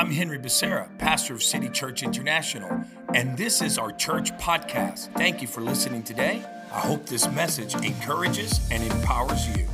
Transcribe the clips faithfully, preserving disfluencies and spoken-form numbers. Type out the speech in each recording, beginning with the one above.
I'm Henry Becerra, pastor of City Church International, and this is our church podcast. Thank you for listening today. I hope this message encourages and empowers you.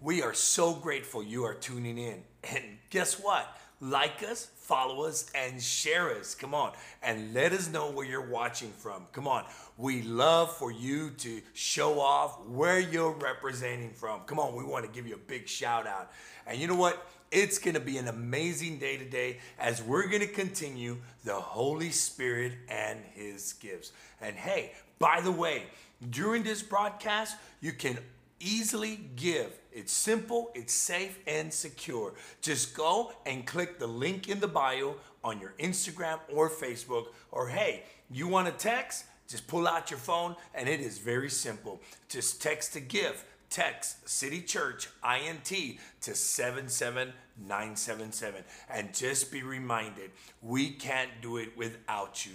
We are so grateful you are tuning in. And guess what? Like us, follow us, and share us. Come on. And let us know where you're watching from. Come on. We love for you to show off where you're representing from. Come on. We want to give you a big shout out. And you know what? It's going to be an amazing day today as we're going to continue the Holy Spirit and His gifts. And hey, by the way, during this broadcast, you can easily give. It's simple, it's safe, and secure. Just go and click the link in the bio on your Instagram or Facebook. Or hey, you want to text? Just pull out your phone, and it is very simple. Just text to give. Text City Church I N T to seven seven nine seven seven. And just be reminded, we can't do it without you.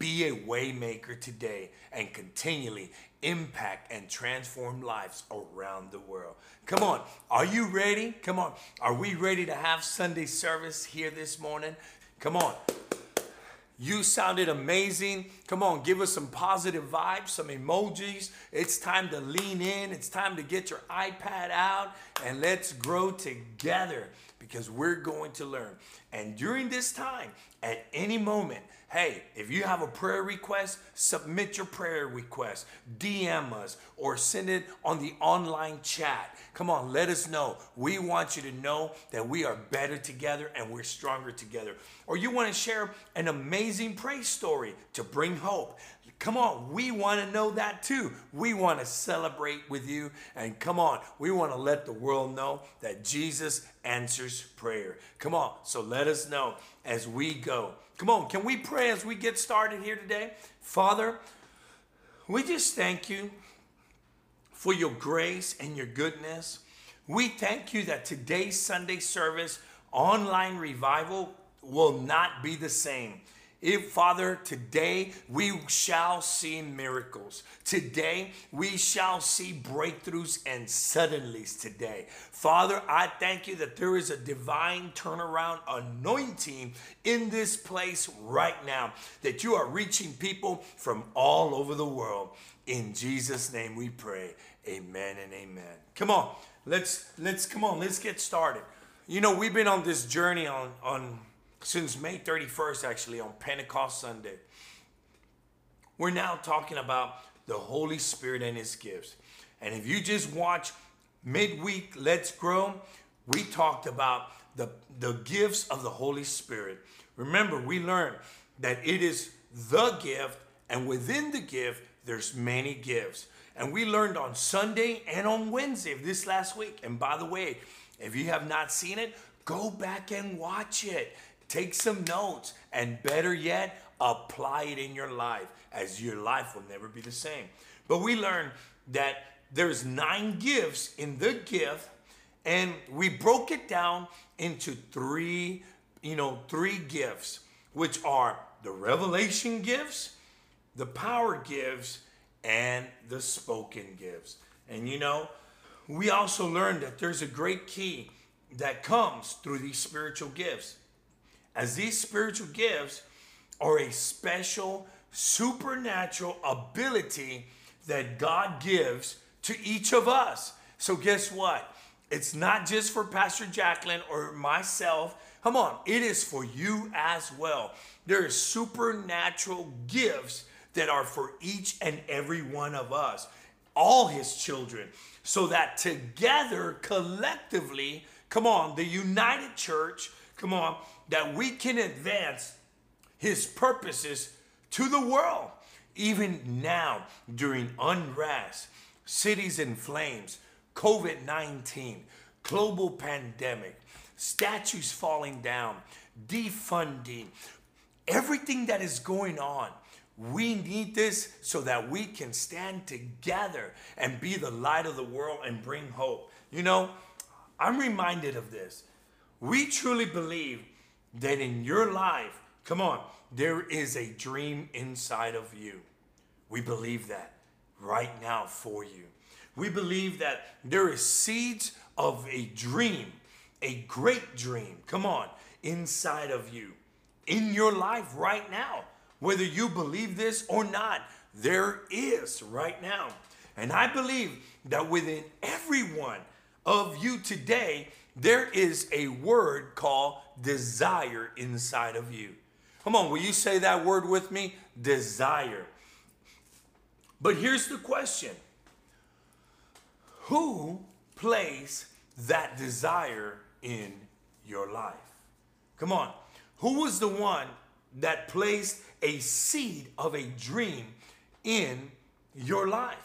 Be a waymaker today and continually impact and transform lives around the world. Come on. Are you ready? Come on. Are we ready to have Sunday service here this morning? Come on. You sounded amazing. Come on. Give us some positive vibes, some emojis. It's time to lean in. It's time to get your iPad out and let's grow together because we're going to learn. And during this time, at any moment, hey, if you have a prayer request, submit your prayer request, D M us, or send it on the online chat. Come on, let us know. We want you to know that we are better together and we're stronger together. Or you want to share an amazing praise story to bring hope. Come on, we want to know that too. We want to celebrate with you. And come on, we want to let the world know that Jesus answers prayer. Come on, so let us know as we go. Come on, can we pray as we get started here today? Father, we just thank you for your grace and your goodness. We thank you that today's Sunday service, online revival, will not be the same. If, Father, today we shall see miracles. Today we shall see breakthroughs and suddenlies today. Father, I thank you that there is a divine turnaround anointing in this place right now, that you are reaching people from all over the world. In Jesus' name we pray. Amen and amen. Come on, let's let's come on, let's get started. You know, we've been on this journey on on since May thirty-first, actually, on Pentecost Sunday. We're now talking about the Holy Spirit and His gifts. And if you just watch Midweek Let's Grow, we talked about the, the gifts of the Holy Spirit. Remember, we learned that it is the gift, and within the gift, there's many gifts. And we learned on Sunday and on Wednesday of this last week. And by the way, if you have not seen it, go back and watch it. Take some notes, and better yet, apply it in your life, as your life will never be the same. But we learned that there's nine gifts in the gift, and we broke it down into three, you know, three gifts, which are the revelation gifts, the power gifts, and the spoken gifts. And you know, we also learned that there's a great key that comes through these spiritual gifts, as these spiritual gifts are a special supernatural ability that God gives to each of us. So guess what? It's not just for Pastor Jacqueline or myself. Come on, it is for you as well. There are supernatural gifts that are for each and every one of us, all His children, so that together, collectively, come on, the united church, come on, that we can advance His purposes to the world. Even now, during unrest, cities in flames, covid nineteen, global pandemic, statues falling down, defunding, everything that is going on, we need this so that we can stand together and be the light of the world and bring hope. You know, I'm reminded of this. We truly believe that in your life, Come on. There is a dream inside of you. We believe that right now for you. We believe that there is seeds of a dream, a great dream. Come on, inside of you, in your life right now, whether you believe this or not, there is right now. And I believe that within every one of you today, there is a word called desire inside of you. Come on, will you say that word with me? Desire. But here's the question. Who placed that desire in your life? Come on. Who was the one that placed a seed of a dream in your life?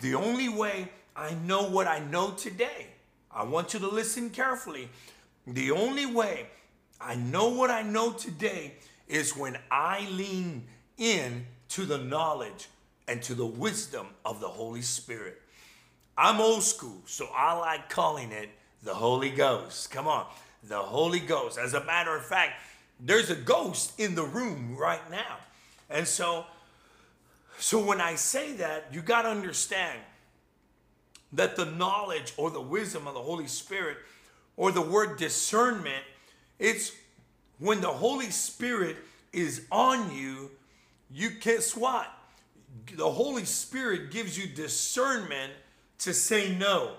The only way I know what I know today, I want you to listen carefully. The only way I know what I know today is when I lean in to the knowledge and to the wisdom of the Holy Spirit. I'm old school, so I like calling it the Holy Ghost. Come on, the Holy Ghost. As a matter of fact, there's a ghost in the room right now. And so, so when I say that, you got to understand that the knowledge or the wisdom of the Holy Spirit, or the word discernment, it's when the Holy Spirit is on you, you guess what? The Holy Spirit gives you discernment to say no,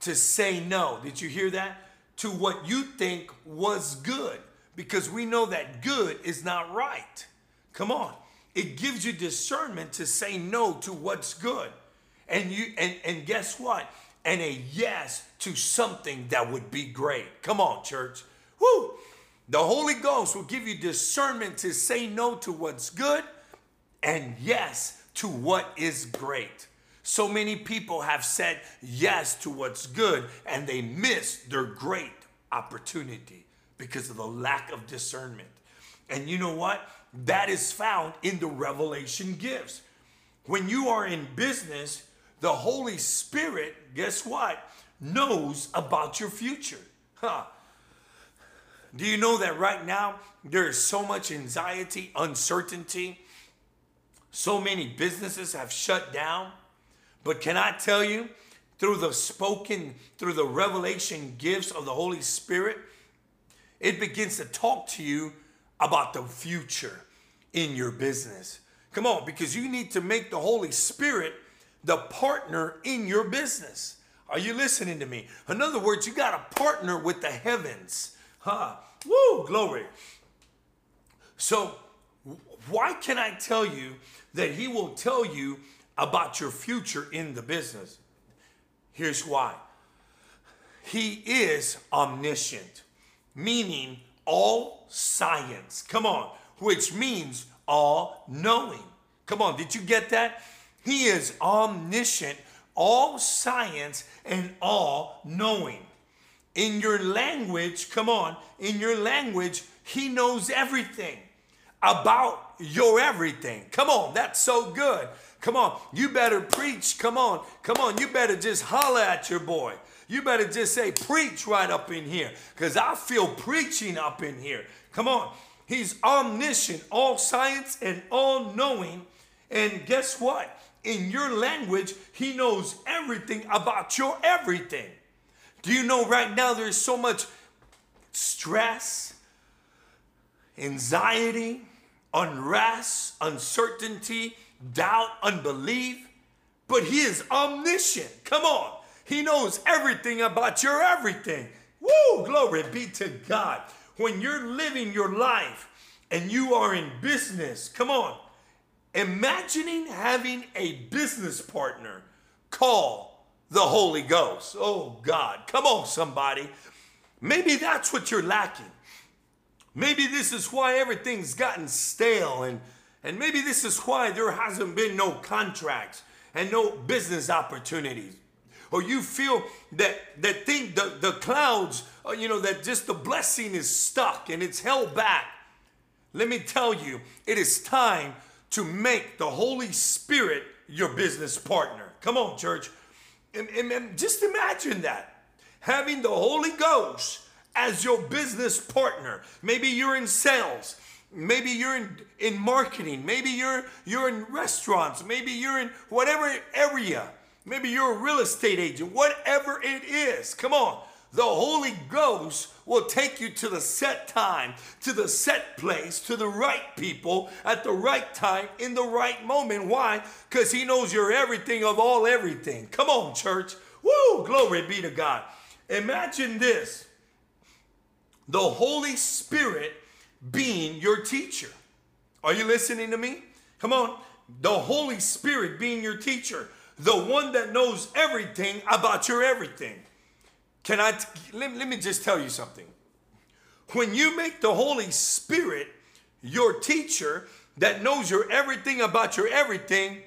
to say no. Did you hear that? To what you think was good, because we know that good is not right. Come on. It gives you discernment to say no to what's good. And you and, and guess what? And a yes to something that would be great. Come on, church. Woo! The Holy Ghost will give you discernment to say no to what's good and yes to what is great. So many people have said yes to what's good and they missed their great opportunity because of the lack of discernment. And you know what? That is found in the revelation gifts. When you are in business, the Holy Spirit, guess what? Knows about your future. Huh. Do you know that right now there is so much anxiety, uncertainty? So many businesses have shut down. But can I tell you, through the spoken, through the revelation gifts of the Holy Spirit, it begins to talk to you about the future in your business. Come on, because you need to make the Holy Spirit the partner in your business. Are you listening to me? In other words, you got to partner with the heavens. Huh? Woo, glory. So why can I tell you that he will tell you about your future in the business? Here's why. He is omniscient, meaning all science. Come on, which means all knowing. Come on, did you get that? He is omniscient, all science, and all knowing. In your language, come on, in your language, he knows everything about your everything. Come on, that's so good. Come on, you better preach. Come on, come on, you better just holler at your boy. You better just say, preach right up in here, because I feel preaching up in here. Come on, he's omniscient, all science, and all knowing. And guess what? In your language, he knows everything about your everything. Do you know right now there's so much stress, anxiety, unrest, uncertainty, doubt, unbelief, but he is omniscient. Come on. He knows everything about your everything. Woo, glory be to God. When you're living your life and you are in business, come on. Imagining having a business partner call the Holy Ghost. Oh God, come on somebody. Maybe that's what you're lacking. Maybe this is why everything's gotten stale, and And maybe this is why there hasn't been no contracts and no business opportunities. Or you feel that, that thing, the, the clouds, you know, that just the blessing is stuck and it's held back. Let me tell you, it is time to make the Holy Spirit your business partner. Come on, church. And, and, and just imagine that. Having the Holy Ghost as your business partner. Maybe you're in sales. Maybe you're in, in marketing. Maybe you're, you're in restaurants. Maybe you're in whatever area. Maybe you're a real estate agent. Whatever it is, come on. The Holy Ghost will take you to the set time, to the set place, to the right people at the right time, in the right moment. Why? Because he knows you're everything of all everything. Come on, church. Woo! Glory be to God. Imagine this. The Holy Spirit being your teacher. Are you listening to me? Come on. The Holy Spirit being your teacher. The one that knows everything about your everything. Can I, t- let, let me just tell you something. When you make the Holy Spirit your teacher that knows your everything about your everything,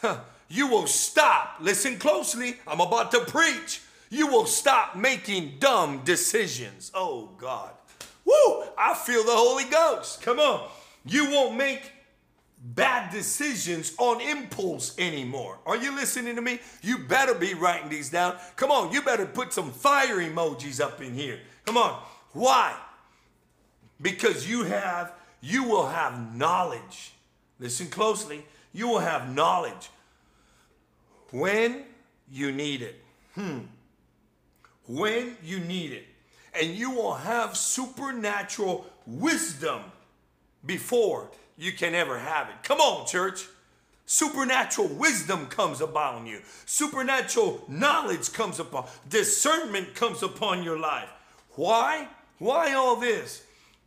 huh, you will stop. Listen closely. I'm about to preach. You will stop making dumb decisions. Oh, God. Woo! I feel the Holy Ghost. Come on. You won't make bad decisions on impulse anymore. Are you listening to me? You better be writing these down. Come on, you better put some fire emojis up in here. Come on. Why? Because you have, you will have knowledge. Listen closely. You will have knowledge when you need it. Hmm. When you need it. And you will have supernatural wisdom before you can ever have it. Come on, church. Supernatural wisdom comes upon you. Supernatural knowledge comes upon. Discernment comes upon your life. Why? Why all this?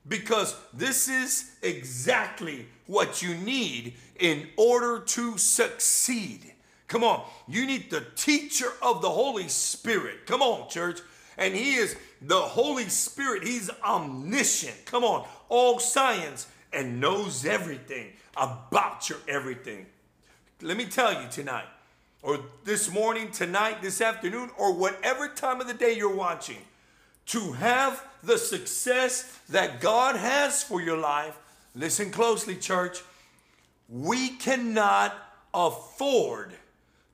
Because this is exactly what you need in order to succeed. Come on. You need the teacher of the Holy Spirit. Come on, church. And he is the Holy Spirit. He's omniscient. Come on. All science. And knows everything about your everything. Let me tell you tonight, or this morning, tonight, this afternoon, or whatever time of the day you're watching, to have the success that God has for your life, listen closely, church, we cannot afford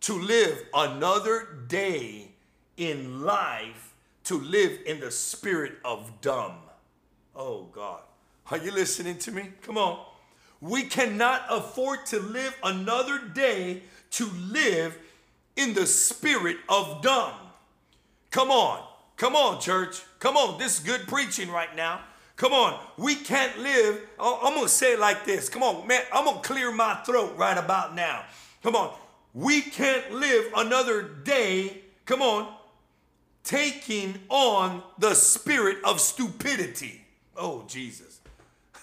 to live another day in life to live in the spirit of dumb. Oh, God. Are you listening to me? Come on. We cannot afford to live another day to live in the spirit of dumb. Come on. Come on, church. Come on. This is good preaching right now. Come on. We can't live. I'm going to say it like this. Come on, man. I'm going to clear my throat right about now. Come on. We can't live another day. Come on. Taking on the spirit of stupidity. Oh, Jesus.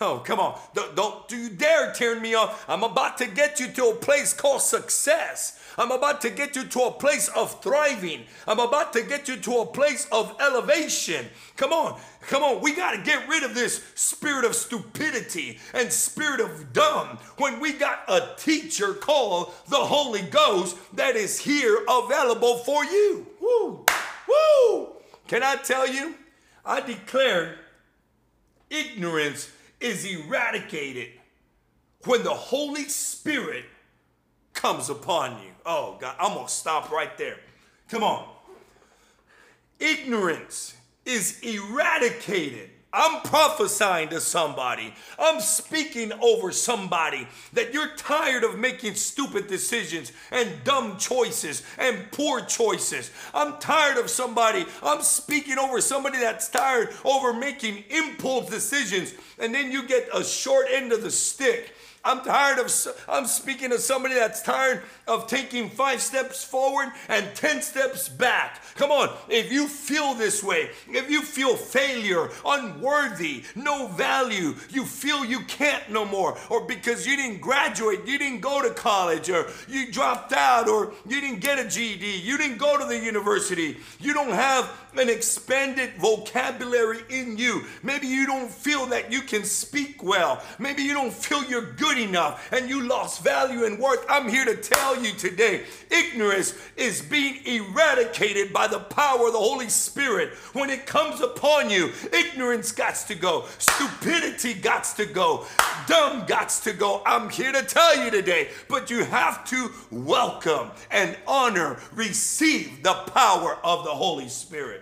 Oh, come on. Don't, don't you dare turn me off. I'm about to get you to a place called success. I'm about to get you to a place of thriving. I'm about to get you to a place of elevation. Come on. Come on. We got to get rid of this spirit of stupidity and spirit of dumb when we got a teacher called the Holy Ghost that is here available for you. Woo. Woo. Can I tell you? I declare ignorance is eradicated when the Holy Spirit comes upon you. Oh, God, I'm going to stop right there. Come on. Ignorance is eradicated. I'm prophesying to somebody. I'm speaking over somebody that you're tired of making stupid decisions and dumb choices and poor choices. I'm tired of somebody. I'm speaking over somebody that's tired over making impulse decisions and then you get a short end of the stick. I'm tired of, I'm speaking to somebody that's tired of taking five steps forward and ten steps back. Come on, if you feel this way, if you feel failure, unworthy, no value, you feel you can't no more, or because you didn't graduate, you didn't go to college, or you dropped out, or you didn't get a G E D, you didn't go to the university, you don't have an expanded vocabulary in you. Maybe you don't feel that you can speak well. Maybe you don't feel you're good enough and you lost value and worth. I'm here to tell you today, ignorance is being eradicated by the power of the Holy Spirit. When it comes upon you, ignorance gots to go. Stupidity gots to go. Dumb gots to go. I'm here to tell you today, but you have to welcome and honor, receive the power of the Holy Spirit.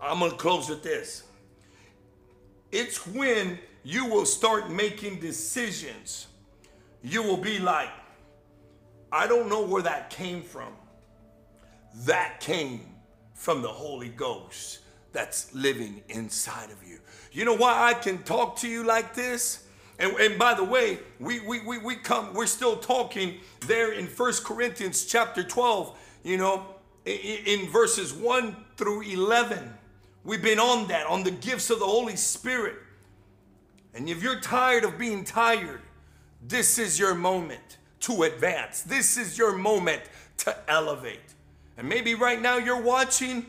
I'm going to close with this. It's when you will start making decisions. You will be like, I don't know where that came from. That came from the Holy Ghost that's living inside of you. You know why I can talk to you like this? And, and by the way, we, we, we, we come, we're still talking there in First Corinthians chapter twelve, you know, in, in verses one through eleven. We've been on that, on the gifts of the Holy Spirit. And if you're tired of being tired, this is your moment to advance. This is your moment to elevate. And maybe right now you're watching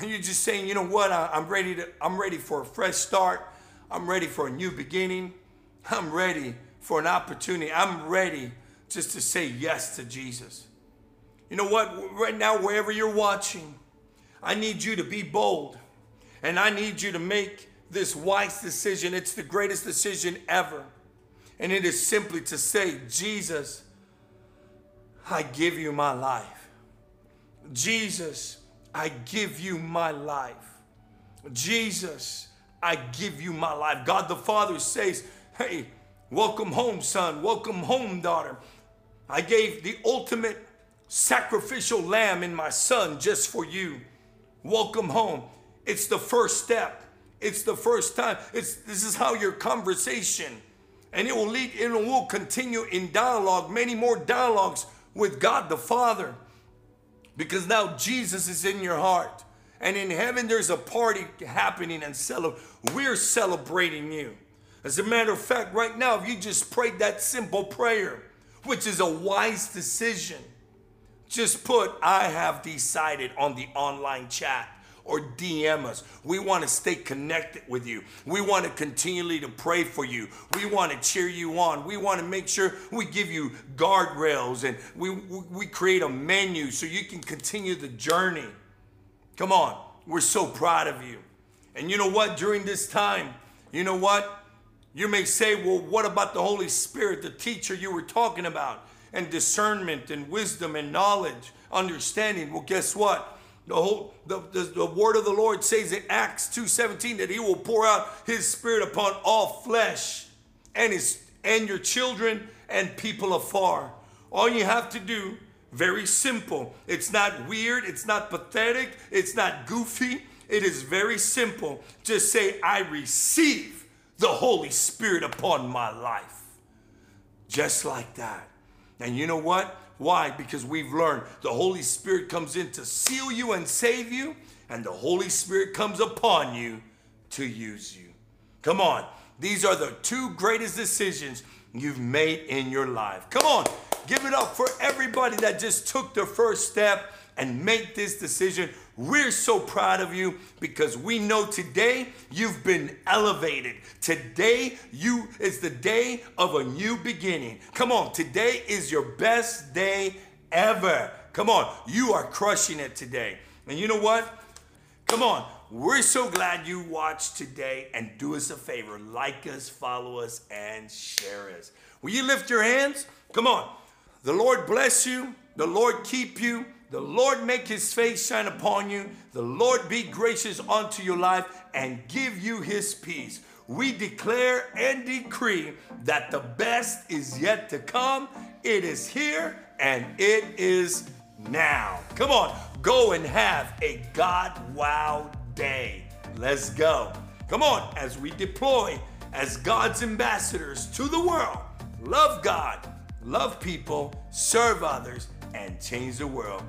and you're just saying, you know what, I, I'm ready to, I'm ready for a fresh start. I'm ready for a new beginning. I'm ready for an opportunity. I'm ready just to say yes to Jesus. You know what? Right now, wherever you're watching, I need you to be bold. And I need you to make this wise decision. It's the greatest decision ever. And it is simply to say, Jesus, I give you my life. Jesus, I give you my life. Jesus, I give you my life. God the Father says, hey, welcome home, son. Welcome home, daughter. I gave the ultimate sacrificial lamb in my son just for you. Welcome home. It's the first step. It's the first time. It's, this is how your conversation, and it will lead, it will continue in dialogue, many more dialogues with God the Father, because now Jesus is in your heart. And in heaven, there's a party happening, and cele- we're celebrating you. As a matter of fact, right now, if you just prayed that simple prayer, which is a wise decision, just put, I have decided on the online chat. Or D M us. We want to stay connected with you. We want to continually to pray for you. We want to cheer you on. We want to make sure we give you guardrails, and we, we create a menu so you can continue the journey. Come on. We're so proud of you. And you know what? During this time, you know what? You may say, well, what about the Holy Spirit, the teacher you were talking about, and discernment and wisdom and knowledge, understanding? Well, guess what? The whole the, the, the word of the Lord says in Acts two seventeen that he will pour out his spirit upon all flesh, and his and your children and people afar. All you have to do, very simple. It's not weird, it's not pathetic, it's not goofy. It is very simple. Just say, I receive the Holy Spirit upon my life. Just like that. And you know what? Why? Because we've learned the Holy Spirit comes in to seal you and save you, and the Holy Spirit comes upon you to use you. Come on. These are the two greatest decisions you've made in your life. Come on. Give it up for everybody that just took the first step and made this decision. We're so proud of you, because we know today you've been elevated. Today you is the day of a new beginning. Come on, today is your best day ever. Come on, you are crushing it today. And you know what? Come on, we're so glad you watched today, and do us a favor. Like us, follow us, and share us. Will you lift your hands? Come on. The Lord bless you. The Lord keep you. The Lord make his face shine upon you. The Lord be gracious unto your life and give you his peace. We declare and decree that the best is yet to come. It is here and it is now. Come on, go and have a God wow day. Let's go. Come on, as we deploy as God's ambassadors to the world. Love God, love people, serve others, and change the world.